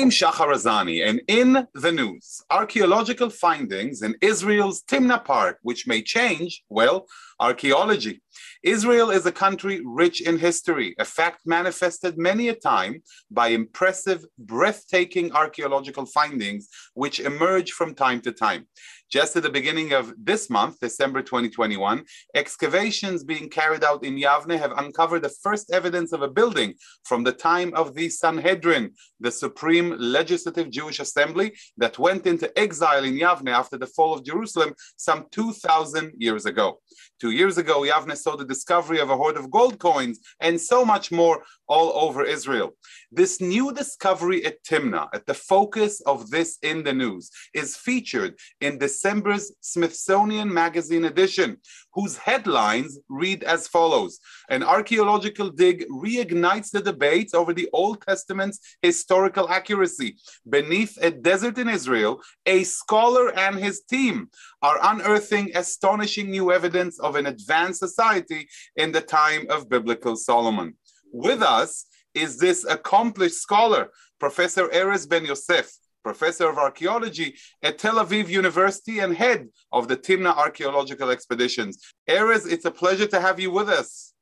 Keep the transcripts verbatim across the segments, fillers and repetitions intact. I'm Shachar Azani, and in the news, archaeological findings in Israel's Timna Park, which may change, well, archaeology. Israel is a country rich in history, a fact manifested many a time by impressive, breathtaking archaeological findings, which emerge from time to time. Just at the beginning of this month, December twenty twenty-one, excavations being carried out in Yavne have uncovered the first evidence of a building from the time of the Sanhedrin, the Supreme Legislative Jewish Assembly that went into exile in Yavne after the fall of Jerusalem some two thousand years ago. Two years ago, Yavne saw the discovery of a hoard of gold coins and so much more all over Israel. This new discovery at Timna, at the focus of this in the news, is featured in December's Smithsonian Magazine edition, whose headlines read as follows: an archaeological dig reignites the debates over the Old Testament's historical accuracy. Beneath a desert in Israel, a scholar and his team are unearthing astonishing new evidence of an advanced society in the time of biblical Solomon. With us is this accomplished scholar, Professor Erez Ben Yosef, Professor of Archaeology at Tel Aviv University and head of the Timna Archaeological Expeditions. Erez, it's a pleasure to have you with us.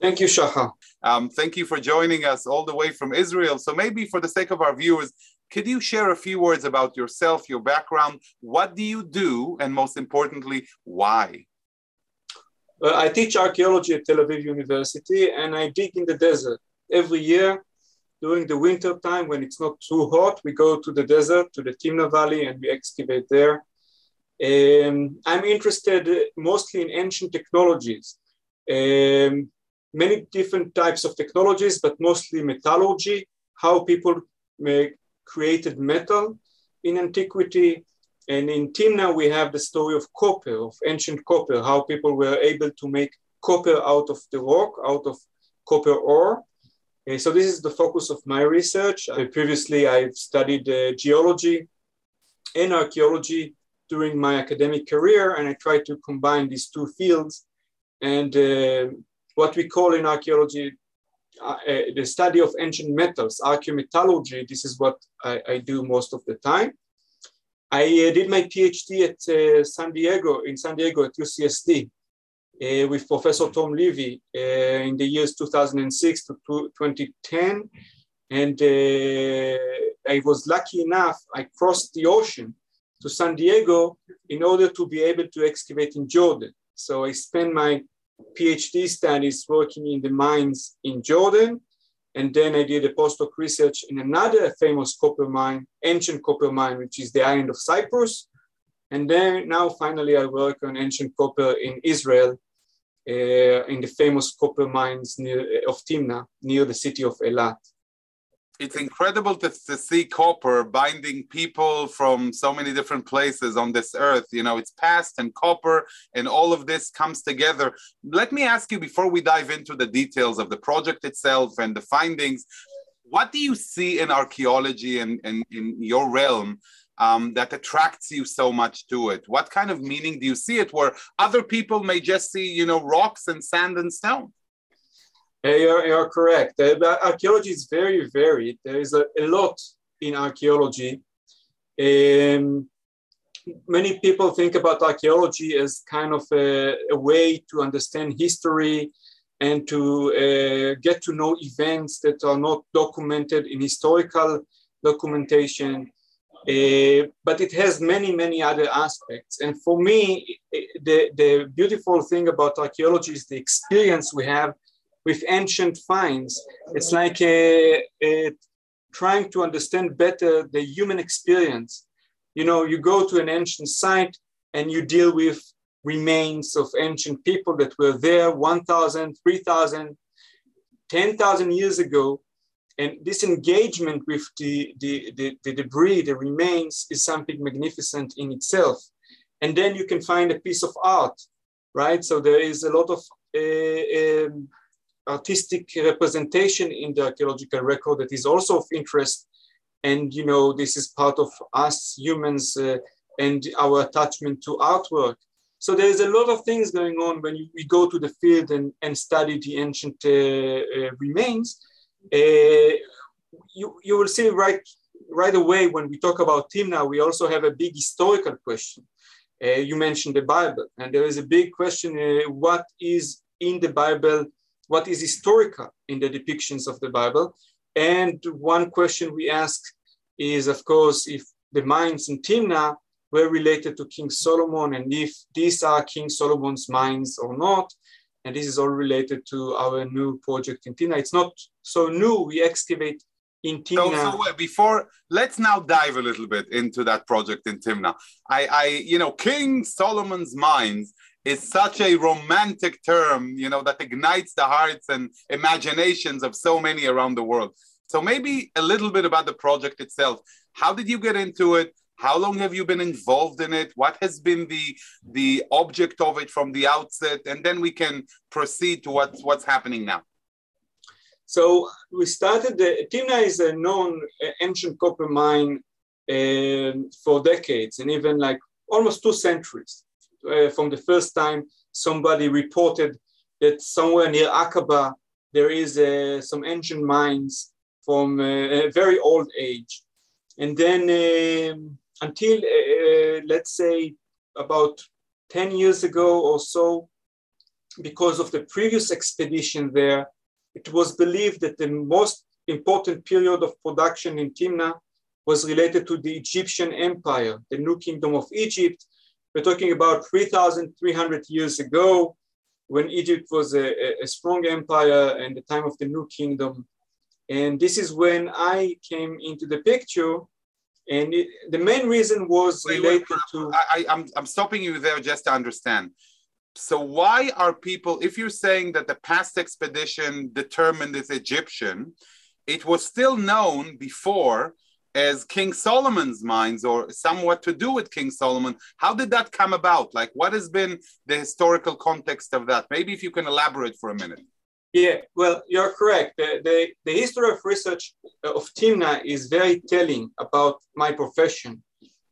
Thank you, Shachar. Um, thank you for joining us all the way from Israel. So maybe for the sake of our viewers, could you share a few words about yourself, your background? What do you do? And most importantly, why? Uh, I teach archaeology at Tel Aviv University, and I dig in the desert. Every year, during the winter time, when it's not too hot, we go to the desert, to the Timna Valley, and we excavate there. Um, I'm interested mostly in ancient technologies, um, many different types of technologies, but mostly metallurgy, how people make, created metal in antiquity. And in Timna, we have the story of copper, of ancient copper, how people were able to make copper out of the rock, out of copper ore. Okay, so this is the focus of my research. I, previously, I've studied uh, geology and archaeology during my academic career, and I try to combine these two fields. And uh, what we call in archaeology, uh, uh, the study of ancient metals, archaeometallurgy, this is what I, I do most of the time. I uh, did my PhD at uh, San Diego, in San Diego at U C S D. Uh, with Professor Tom Levy uh, in the years two thousand six to twenty ten. And uh, I was lucky enough, I crossed the ocean to San Diego in order to be able to excavate in Jordan. So I spent my PhD studies working in the mines in Jordan. And then I did a postdoc research in another famous copper mine, ancient copper mine, which is the island of Cyprus. And then now finally I work on ancient copper in Israel, Uh, in the famous copper mines near, of Timna, near the city of Eilat. It's incredible to, to see copper binding people from so many different places on this earth. You know, it's past and copper and all of this comes together. Let me ask you, before we dive into the details of the project itself and the findings, what do you see in archaeology and, and in your realm Um, that attracts you so much to it? What kind of meaning do you see it where other people may just see, you know, rocks and sand and stone? You're, you're correct. Uh, archaeology is very varied. There is a, a lot in archaeology. Um, many people think about archaeology as kind of a, a way to understand history and to uh, get to know events that are not documented in historical documentation. Uh, but it has many, many other aspects. And for me, the, the beautiful thing about archaeology is the experience we have with ancient finds. It's like a, a trying to understand better the human experience. You know, you go to an ancient site and you deal with remains of ancient people that were there one thousand, three thousand, ten thousand years ago. And this engagement with the, the, the, the debris, the remains, is something magnificent in itself. And then you can find a piece of art, right? So there is a lot of uh, um, artistic representation in the archaeological record that is also of interest. And, you know, this is part of us humans uh, and our attachment to artwork. So there's a lot of things going on when you, we go to the field and, and study the ancient uh, uh, remains. Uh, you, you will see right right away, when we talk about Timna, we also have a big historical question. Uh, you mentioned the Bible, and there is a big question, uh, what is in the Bible, what is historical in the depictions of the Bible? And one question we ask is, of course, if the mines in Timna were related to King Solomon, and if these are King Solomon's mines or not. And this is all related to our new project in Timna. It's not so new, we excavate in Timna. So, so wait, before, let's now dive a little bit into that project in Timna. I, I, you know, King Solomon's mines is such a romantic term, you know, that ignites the hearts and imaginations of so many around the world. So maybe a little bit about the project itself. How did you get into it? How long have you been involved in it? What has been the, the object of it from the outset? And then we can proceed to what, what's happening now. So we started, the, Timna is a known ancient copper mine uh, for decades, and even like almost two centuries uh, from the first time somebody reported that somewhere near Aqaba, there is uh, some ancient mines from uh, a very old age. And then um, until, uh, let's say, about ten years ago or so, because of the previous expedition there, it was believed that the most important period of production in Timna was related to the Egyptian Empire, the new kingdom of Egypt. We're talking about three thousand three hundred years ago, when Egypt was a, a strong empire and the time of the new kingdom. And this is when I came into the picture. And it, the main reason was wait, related wait, to... I, I, I'm, I'm stopping you there just to understand. So why are people, if you're saying that the past expedition determined this Egyptian, it was still known before as King Solomon's mines or somewhat to do with King Solomon. How did that come about? Like, what has been the historical context of that? Maybe if you can elaborate for a minute. Yeah, well, you're correct. The, the, the history of research of Timna is very telling about my profession,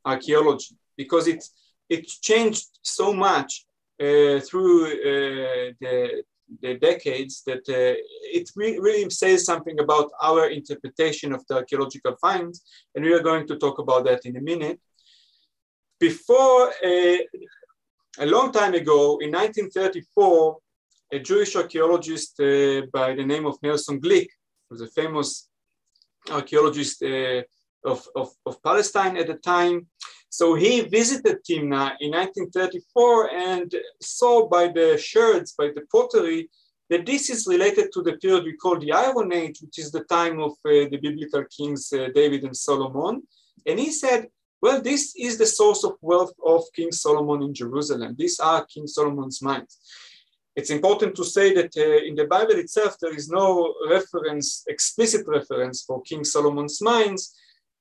archaeology, because it's, it's changed so much uh, through uh, the, the decades that uh, it re really says something about our interpretation of the archaeological finds. And we are going to talk about that in a minute. Before, uh, a long time ago, in nineteen thirty-four, a Jewish archaeologist uh, by the name of Nelson Glueck, who was a famous archaeologist uh, of, of, of Palestine at the time. So he visited Timna in nineteen thirty-four and saw by the sherds, by the pottery, that this is related to the period we call the Iron Age, which is the time of uh, the biblical kings, uh, David and Solomon. And he said, well, this is the source of wealth of King Solomon in Jerusalem. These are King Solomon's mines. It's important to say that uh, in the Bible itself, there is no reference, explicit reference for King Solomon's mines.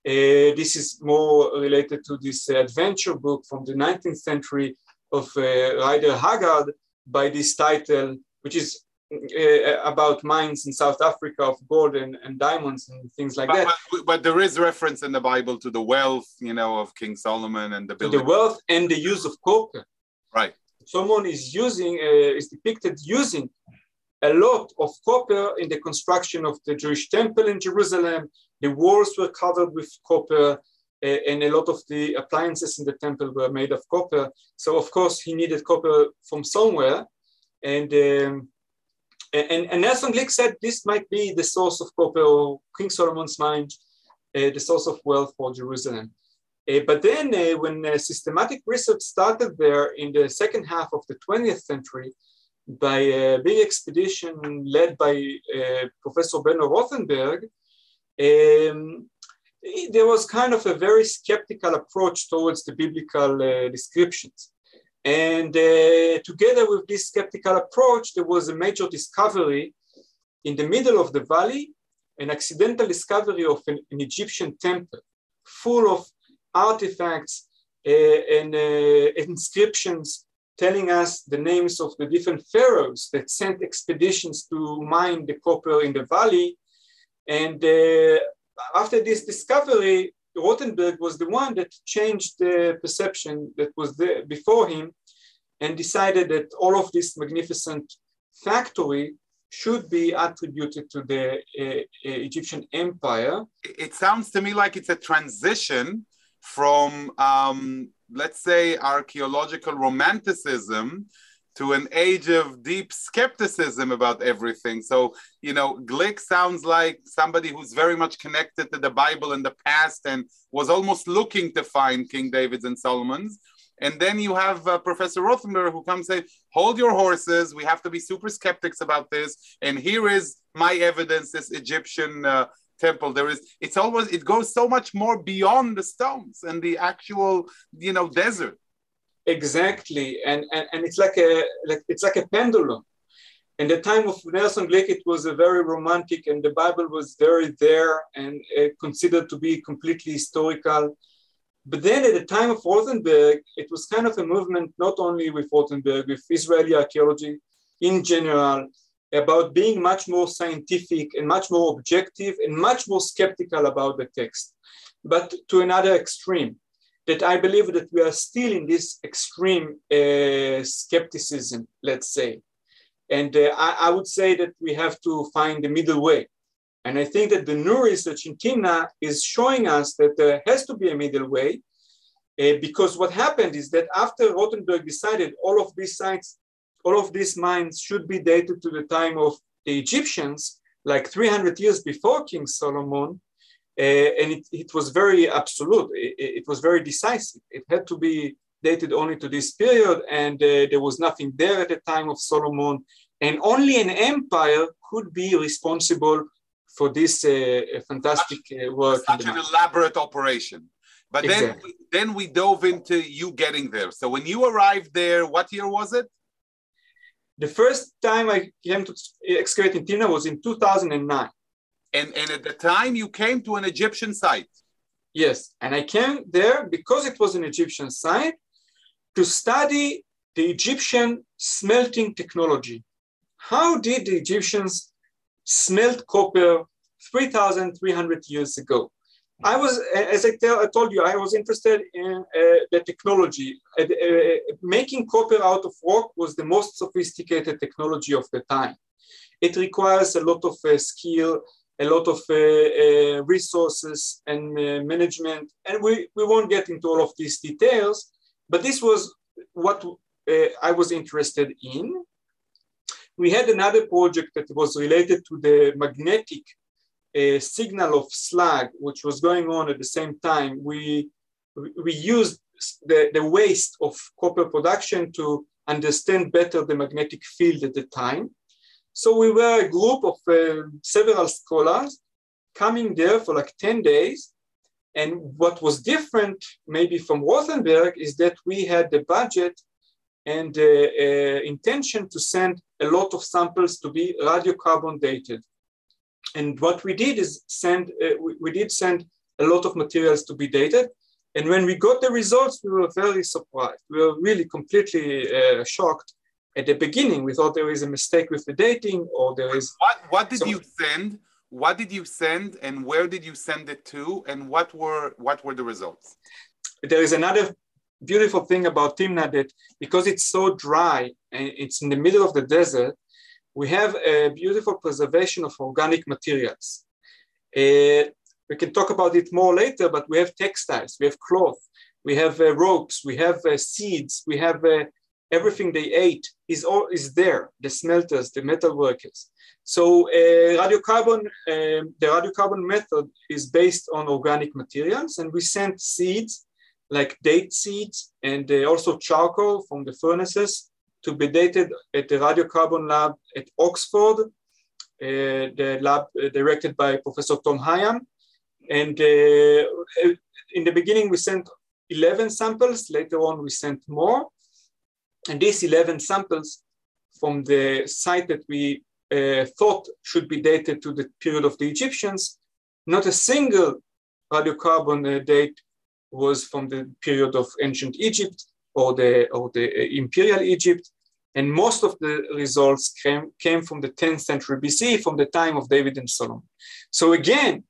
Uh, this is more related to this adventure book from the nineteenth century of uh, Ryder Haggard by this title, which is uh, about mines in South Africa of gold and, and diamonds and things like but, that. But, but there is reference in the Bible to the wealth, you know, of King Solomon and the building. The wealth and the use of copper. Right. Solomon is using, uh, is depicted using a lot of copper in the construction of the Jewish temple in Jerusalem. The walls were covered with copper, uh, and a lot of the appliances in the temple were made of copper. So of course he needed copper from somewhere. And, um, and, and Nelson Glueck said, this might be the source of copper, or King Solomon's mines, uh, the source of wealth for Jerusalem. Uh, but then uh, when uh, systematic research started there in the second half of the twentieth century by a big expedition led by uh, Professor Benno Rothenberg, um, there was kind of a very skeptical approach towards the biblical uh, descriptions. And uh, together with this skeptical approach, there was a major discovery in the middle of the valley, an accidental discovery of an, an Egyptian temple full of artifacts uh, and uh, inscriptions telling us the names of the different pharaohs that sent expeditions to mine the copper in the valley. And uh, after this discovery, Rothenberg was the one that changed the perception that was there before him and decided that all of this magnificent factory should be attributed to the uh, uh, Egyptian Empire. It sounds to me like it's a transition from, um, let's say, archaeological romanticism to an age of deep skepticism about everything. So, you know, Glick sounds like somebody who's very much connected to the Bible and the past and was almost looking to find King David's and Solomon's. And then you have uh, Professor Rothenberg who comes and say, hold your horses, we have to be super skeptics about this. And here is my evidence, this Egyptian uh, temple. There is, it's always, it goes so much more beyond the stones and the actual, you know, desert. Exactly. And, and, and it's like a, like, it's like a pendulum. In the time of Nelson Glueck, it was a very romantic and the Bible was very there and uh, considered to be completely historical. But then at the time of Rothenberg, it was kind of a movement, not only with Rothenberg, with Israeli archaeology in general, about being much more scientific and much more objective and much more skeptical about the text, but to another extreme, that I believe that we are still in this extreme uh, skepticism, let's say. And uh, I, I would say that we have to find the middle way. And I think that the new research in Timna is showing us that there has to be a middle way, uh, because what happened is that after Rothenberg decided all of these sites, all of these mines should be dated to the time of the Egyptians, like three hundred years before King Solomon, uh, and it, it was very absolute, it, it was very decisive. It had to be dated only to this period, and uh, there was nothing there at the time of Solomon, and only an empire could be responsible for this uh, fantastic uh, work. Such an elaborate operation. But exactly. then, then we dove into you getting there. So when you arrived there, what year was it? The first time I came to excavate in Timna was in two thousand nine. And, and at the time you came to an Egyptian site? Yes, and I came there because it was an Egyptian site to study the Egyptian smelting technology. How did the Egyptians smelt copper three thousand three hundred years ago? I was, as I, tell, I told you, I was interested in uh, the technology. Uh, uh, making copper out of rock was the most sophisticated technology of the time. It requires a lot of uh, skill, a lot of uh, uh, resources and uh, management. And we, we won't get into all of these details, but this was what uh, I was interested in. We had another project that was related to the magnetic uh, signal of slag, which was going on at the same time. We, we used the, the waste of copper production to understand better the magnetic field at the time. So we were a group of uh, several scholars coming there for like ten days. And what was different maybe from Rothenberg is that we had the budget and the uh, uh, intention to send a lot of samples to be radiocarbon dated. And what we did is send, uh, we, we did send a lot of materials to be dated. And when we got the results, we were very surprised. We were really completely uh, shocked at the beginning. We thought there is a mistake with the dating or there is... What, what did so you send? What did you send and where did you send it to? And what were, what were the results? There is another beautiful thing about Timna, that because it's so dry and it's in the middle of the desert, we have a beautiful preservation of organic materials. Uh, we can talk about it more later, but we have textiles, we have cloth, we have uh, ropes, we have uh, seeds, we have uh, everything they ate is all is there, the smelters, the metal workers. So uh, radiocarbon, uh, the radiocarbon method is based on organic materials, and we sent seeds like date seeds and uh, also charcoal from the furnaces to be dated at the radiocarbon lab at Oxford, uh, the lab directed by Professor Tom Higham. And uh, in the beginning, we sent eleven samples. Later on, we sent more. And these eleven samples from the site that we uh, thought should be dated to the period of the Egyptians, not a single radiocarbon uh, date was from the period of ancient Egypt or the, or the imperial Egypt. And most of the results came, came from the tenth century B C, from the time of David and Solomon. So again,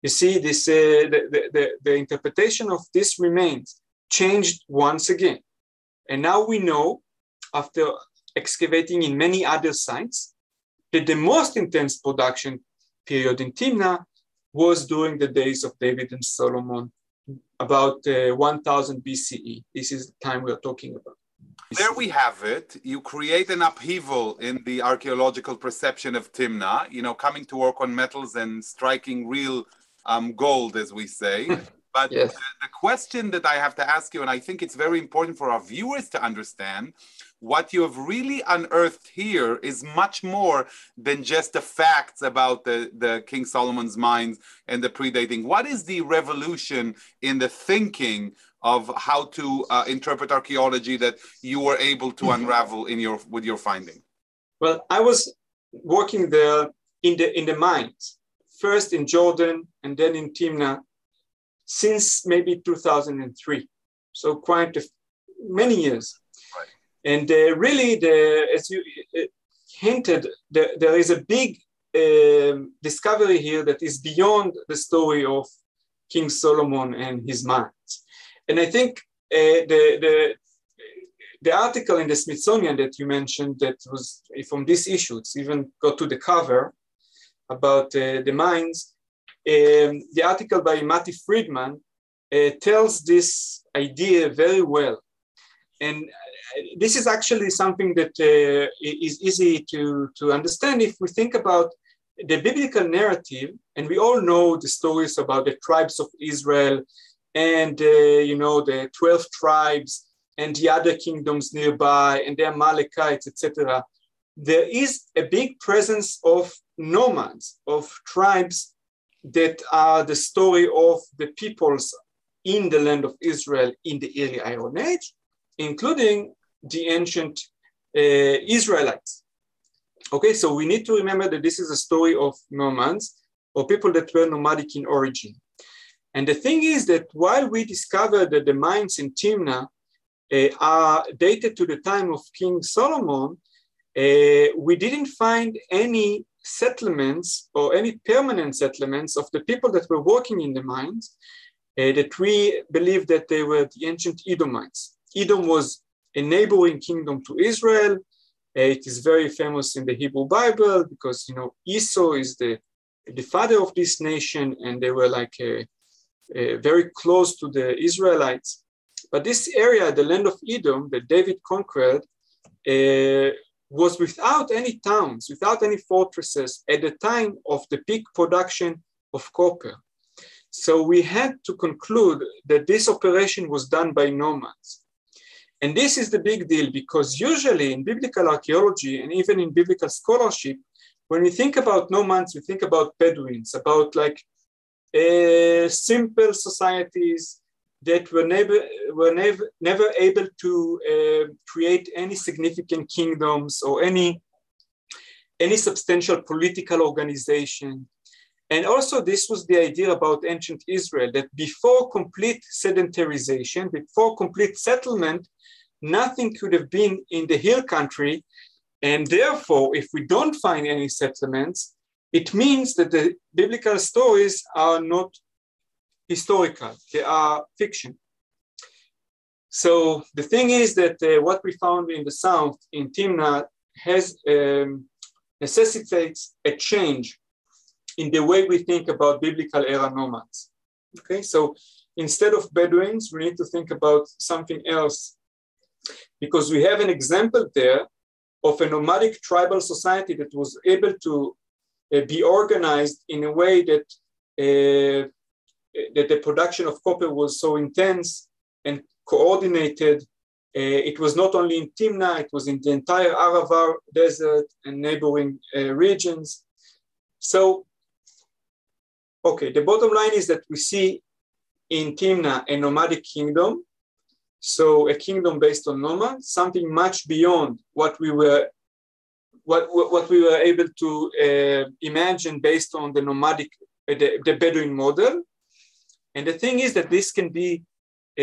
you see this, uh, the, the, the interpretation of these remains changed once again. And now we know, after excavating in many other sites, that the most intense production period in Timna was during the days of David and Solomon, about uh, one thousand B C E. This is the time we are talking about. There we have it. You create an upheaval in the archaeological perception of Timna, you know, coming to work on metals and striking real um, gold, as we say. But yes. the, the question that I have to ask you, and I think it's very important for our viewers to understand, what you have really unearthed here is much more than just the facts about the, the King Solomon's mines and the predating. What is the revolution in the thinking of how to uh, interpret archaeology that you were able to unravel in your with your finding? Well, I was working there in the in the mines, first in Jordan and then in Timna, since maybe two thousand three, so quite a, many years. Right. And uh, really, the, as you hinted, the, there is a big um, discovery here that is beyond the story of King Solomon and his mines. And I think uh, the, the, the article in the Smithsonian that you mentioned that was from this issue, it's even got to the cover about uh, the mines, um, the article by Matti Friedman uh, tells this idea very well. And this is actually something that uh, is easy to, to understand if we think about the biblical narrative, and we all know the stories about the tribes of Israel, and, uh, you know, the twelve tribes and the other kingdoms nearby and the Amalekites, et cetera. There is a big presence of nomads, of tribes that are the story of the peoples in the land of Israel in the early Iron Age, including the ancient uh, Israelites. Okay, so we need to remember that this is a story of nomads or people that were nomadic in origin. And the thing is that while we discovered that the mines in Timna uh, are dated to the time of King Solomon, uh, we didn't find any settlements or any permanent settlements of the people that were working in the mines uh, that we believe that they were the ancient Edomites. Edom was a neighboring kingdom to Israel. Uh, it is very famous in the Hebrew Bible because, you know, Esau is the, the father of this nation, and they were like a Uh, very close to the Israelites. But this area, the land of Edom that David conquered, uh, was without any towns, without any fortresses at the time of the peak production of copper. So we had to conclude that this operation was done by nomads. And this is the big deal, because usually in biblical archaeology and even in biblical scholarship, when we think about nomads, we think about Bedouins, about like Uh, simple societies that were never were never, never able to uh, create any significant kingdoms or any any substantial political organization. And also this was the idea about ancient Israel, that before complete sedentarization, before complete settlement, nothing could have been in the hill country. And therefore, if we don't find any settlements, it means that the biblical stories are not historical, they are fiction. So the thing is that uh, what we found in the south, in Timna, has um, necessitates a change in the way we think about biblical era nomads. Okay, so instead of Bedouins, we need to think about something else, because we have an example there of a nomadic tribal society that was able to be organized in a way that, uh, that the production of copper was so intense and coordinated. Uh, it was not only in Timna, it was in the entire Arava Desert and neighboring uh, regions. So, okay, the bottom line is that we see in Timna a nomadic kingdom. So a kingdom based on nomads, something much beyond what we were What, what we were able to uh, imagine based on the nomadic, uh, the, the Bedouin model. And the thing is that this can be uh,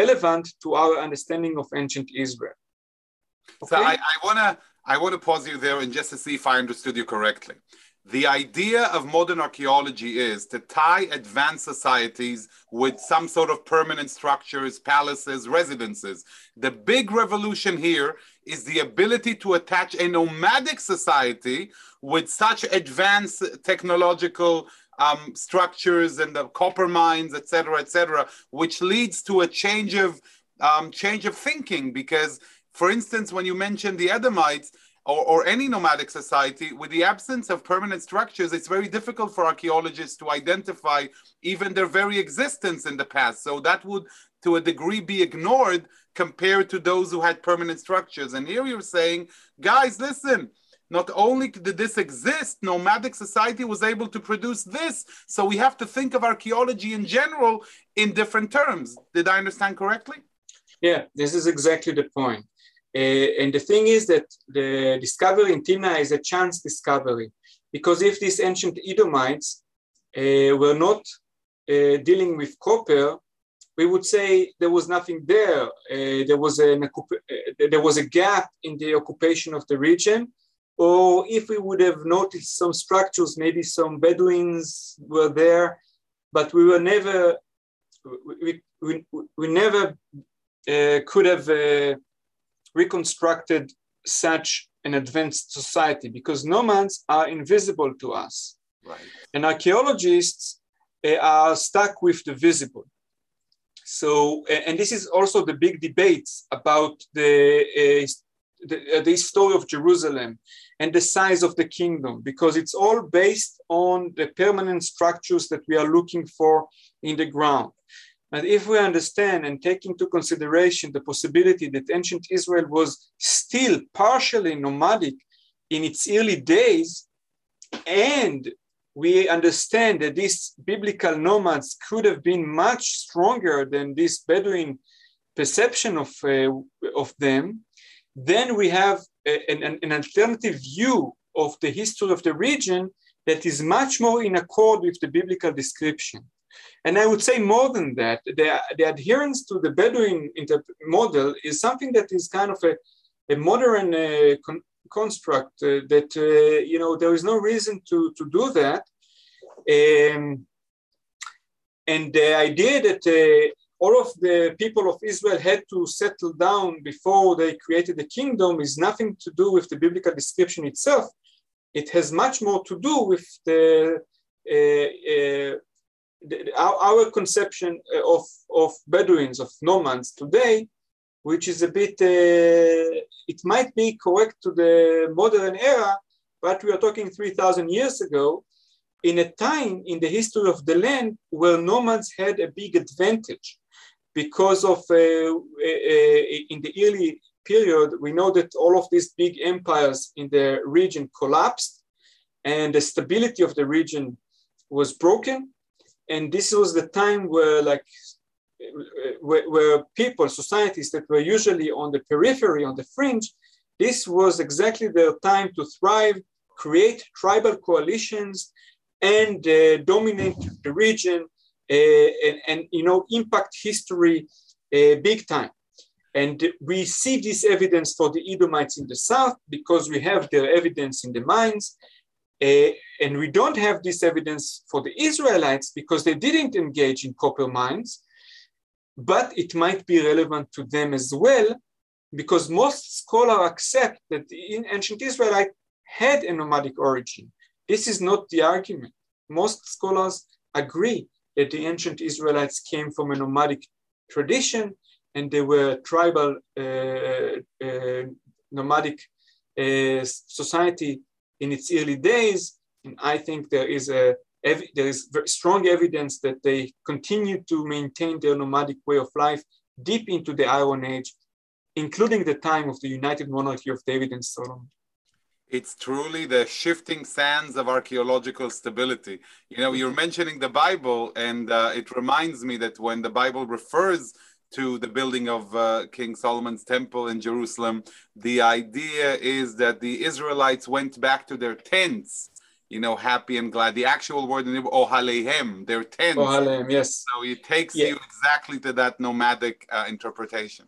relevant to our understanding of ancient Israel. Okay? So I, I wanna I wanna pause you there and just to see if I understood you correctly. The idea of modern archaeology is to tie advanced societies with some sort of permanent structures, palaces, residences. The big revolution here is the ability to attach a nomadic society with such advanced technological um, structures and the copper mines, et cetera, et cetera, which leads to a change of, um, change of thinking. Because, for instance, when you mentioned the Edomites, Or, or any nomadic society, with the absence of permanent structures, it's very difficult for archaeologists to identify even their very existence in the past. So that would, to a degree, be ignored compared to those who had permanent structures. And here you're saying, guys, listen, not only did this exist, nomadic society was able to produce this. So we have to think of archaeology in general in different terms. Did I understand correctly? Yeah, this is exactly the point. Uh, and the thing is that the discovery in Timna is a chance discovery, because if these ancient Edomites uh, were not uh, dealing with copper, we would say there was nothing there. Uh, there was an, uh, there was a gap in the occupation of the region, or if we would have noticed some structures, maybe some Bedouins were there, but we were never, we we, we never uh, could have. Uh, reconstructed such an advanced society, because nomads are invisible to us. Right. And archaeologists uh, are stuck with the visible. So, and this is also the big debate about the, uh, the, uh, the history of Jerusalem and the size of the kingdom, because it's all based on the permanent structures that we are looking for in the ground. But if we understand and take into consideration the possibility that ancient Israel was still partially nomadic in its early days, and we understand that these biblical nomads could have been much stronger than this Bedouin perception of, uh, of them, then we have a, an, an alternative view of the history of the region that is much more in accord with the biblical description. And I would say more than that, the, the adherence to the Bedouin model is something that is kind of a, a modern uh, con construct uh, that, uh, you know, there is no reason to, to do that. Um, and the idea that uh, all of the people of Israel had to settle down before they created the kingdom is nothing to do with the biblical description itself. It has much more to do with the... Uh, uh, The, our, our conception of, of Bedouins, of nomads today, which is a bit, uh, it might be correct to the modern era, but we are talking three thousand years ago, in a time in the history of the land where nomads had a big advantage because of, uh, uh, in the early period, we know that all of these big empires in the region collapsed and the stability of the region was broken. And this was the time where, like, where, where people, societies that were usually on the periphery, on the fringe, this was exactly their time to thrive, create tribal coalitions, and uh, dominate the region, uh, and, and you know, impact history uh, big time. And we see this evidence for the Edomites in the south because we have their evidence in the mines. Uh, and we don't have this evidence for the Israelites because they didn't engage in copper mines, but it might be relevant to them as well, because most scholars accept that the ancient Israelites had a nomadic origin. This is not the argument. Most scholars agree that the ancient Israelites came from a nomadic tradition and they were tribal uh, uh, nomadic uh, society in its early days, and I think there is a there is very strong evidence that they continue to maintain their nomadic way of life deep into the Iron Age, including the time of the united monarchy of David and Solomon. It's truly the shifting sands of archaeological stability. You know, you're mentioning the Bible, and uh, it reminds me that when the Bible refers to the building of uh, King Solomon's temple in Jerusalem, the idea is that the Israelites went back to their tents, you know, happy and glad. The actual word in Hebrew, ohalehem, their tents. Ohalehem, yes. So it takes yeah. you exactly to that nomadic uh, interpretation.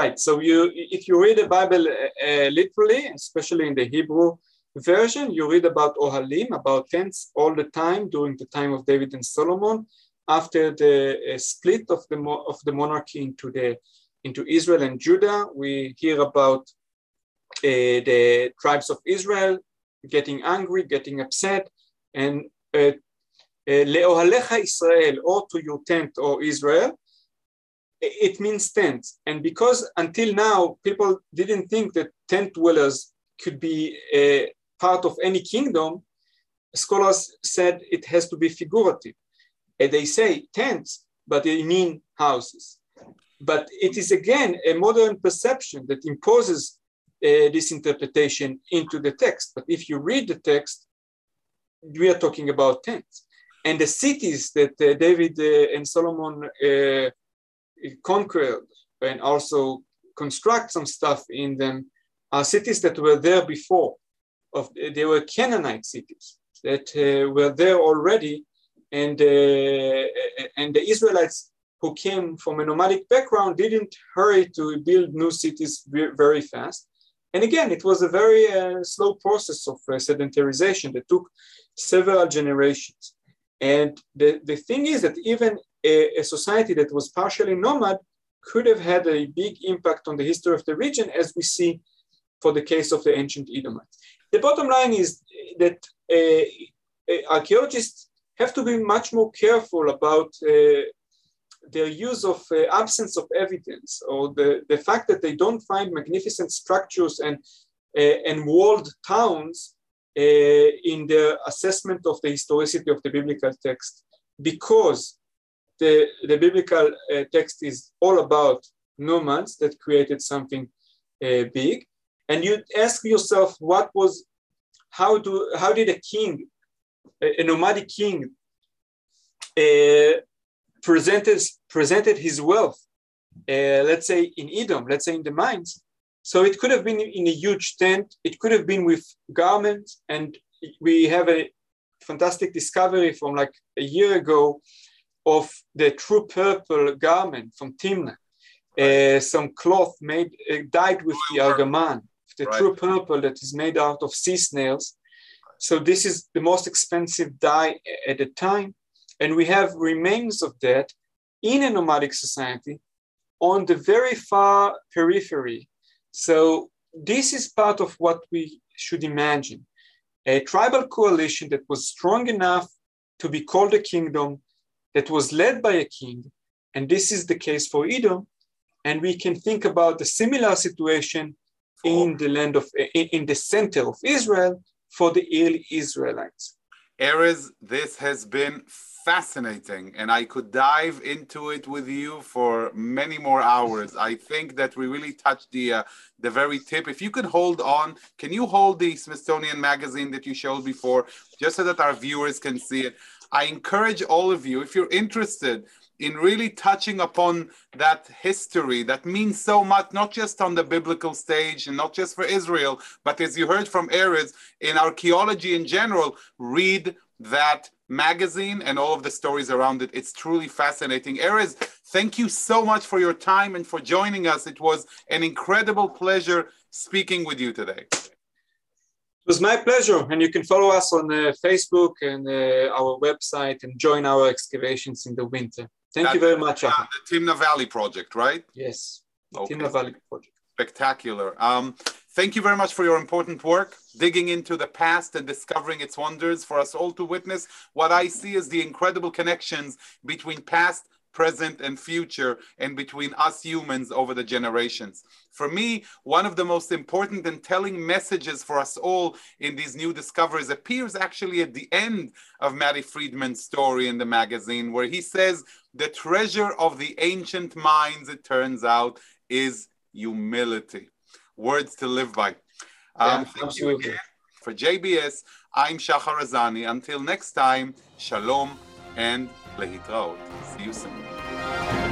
Right. So you, if you read the Bible uh, literally, especially in the Hebrew, version, you read about Ohalim, about tents all the time during the time of David and Solomon, after the uh, split of the, of the monarchy into, the, into Israel and Judah. We hear about uh, the tribes of Israel getting angry, getting upset, and uh, Le'ohalecha Israel, or to your tent, or Israel, it means tent. And because until now, people didn't think that tent dwellers could be a part of any kingdom, scholars said it has to be figurative. And they say tents, but they mean houses. But it is again a modern perception that imposes uh, this interpretation into the text. But if you read the text, we are talking about tents. And the cities that uh, David uh, and Solomon uh, conquered and also construct some stuff in them are cities that were there before. Of, they were Canaanite cities that uh, were there already. And, uh, and the Israelites who came from a nomadic background didn't hurry to build new cities very fast. And again, it was a very uh, slow process of uh, sedentarization that took several generations. And the, the thing is that even a, a society that was partially nomad could have had a big impact on the history of the region, as we see for the case of the ancient Edomites. The bottom line is that uh, archaeologists have to be much more careful about uh, their use of uh, absence of evidence, or the, the fact that they don't find magnificent structures and, uh, and walled towns Uh, in the assessment of the historicity of the biblical text, because the, the biblical uh, text is all about nomads that created something uh, big. And you ask yourself, what was, how do, how did a king, a, a nomadic king, uh, presented, presented his wealth, uh, let's say in Edom, let's say in the mines? So it could have been in a huge tent. It could have been with garments. And we have a fantastic discovery from like a year ago of the true purple garment from Timna. Right. Uh, some cloth made uh, dyed with the argaman, the right. true purple that is made out of sea snails. So this is the most expensive dye at the time. And we have remains of that in a nomadic society on the very far periphery. So this is part of what we should imagine. A tribal coalition that was strong enough to be called a kingdom, that was led by a king. And this is the case for Edom. And we can think about the similar situation in the land of, in, in the center of Israel for the early Israelites. Erez, this has been fascinating, and I could dive into it with you for many more hours. I think that we really touched the uh, the very tip. If you could hold on, can you hold the Smithsonian Magazine that you showed before, just so that our viewers can see it? I encourage all of you, if you're interested in really touching upon that history that means so much, not just on the biblical stage and not just for Israel, but as you heard from Erez, in archaeology in general, read that magazine and all of the stories around it. It's truly fascinating. Erez, thank you so much for your time and for joining us. It was an incredible pleasure speaking with you today. It was my pleasure, and you can follow us on uh, Facebook and uh, our website, and join our excavations in the winter. Thank That's, you very much. Uh, the Timna Valley Project, right? Yes, the okay. Timna Valley Project. Spectacular. Um, thank you very much for your important work, digging into the past and discovering its wonders for us all to witness. What I see is the incredible connections between past, present, and future, and between us humans over the generations. For me, one of the most important and telling messages for us all in these new discoveries appears actually at the end of Matti Friedman's story in the magazine, where he says, the treasure of the ancient mines, it turns out, is humility. Words to live by. Um, yeah, thank you again. For J B S, I'm Shachar Azani. Until next time, shalom and lehitraot. See you soon.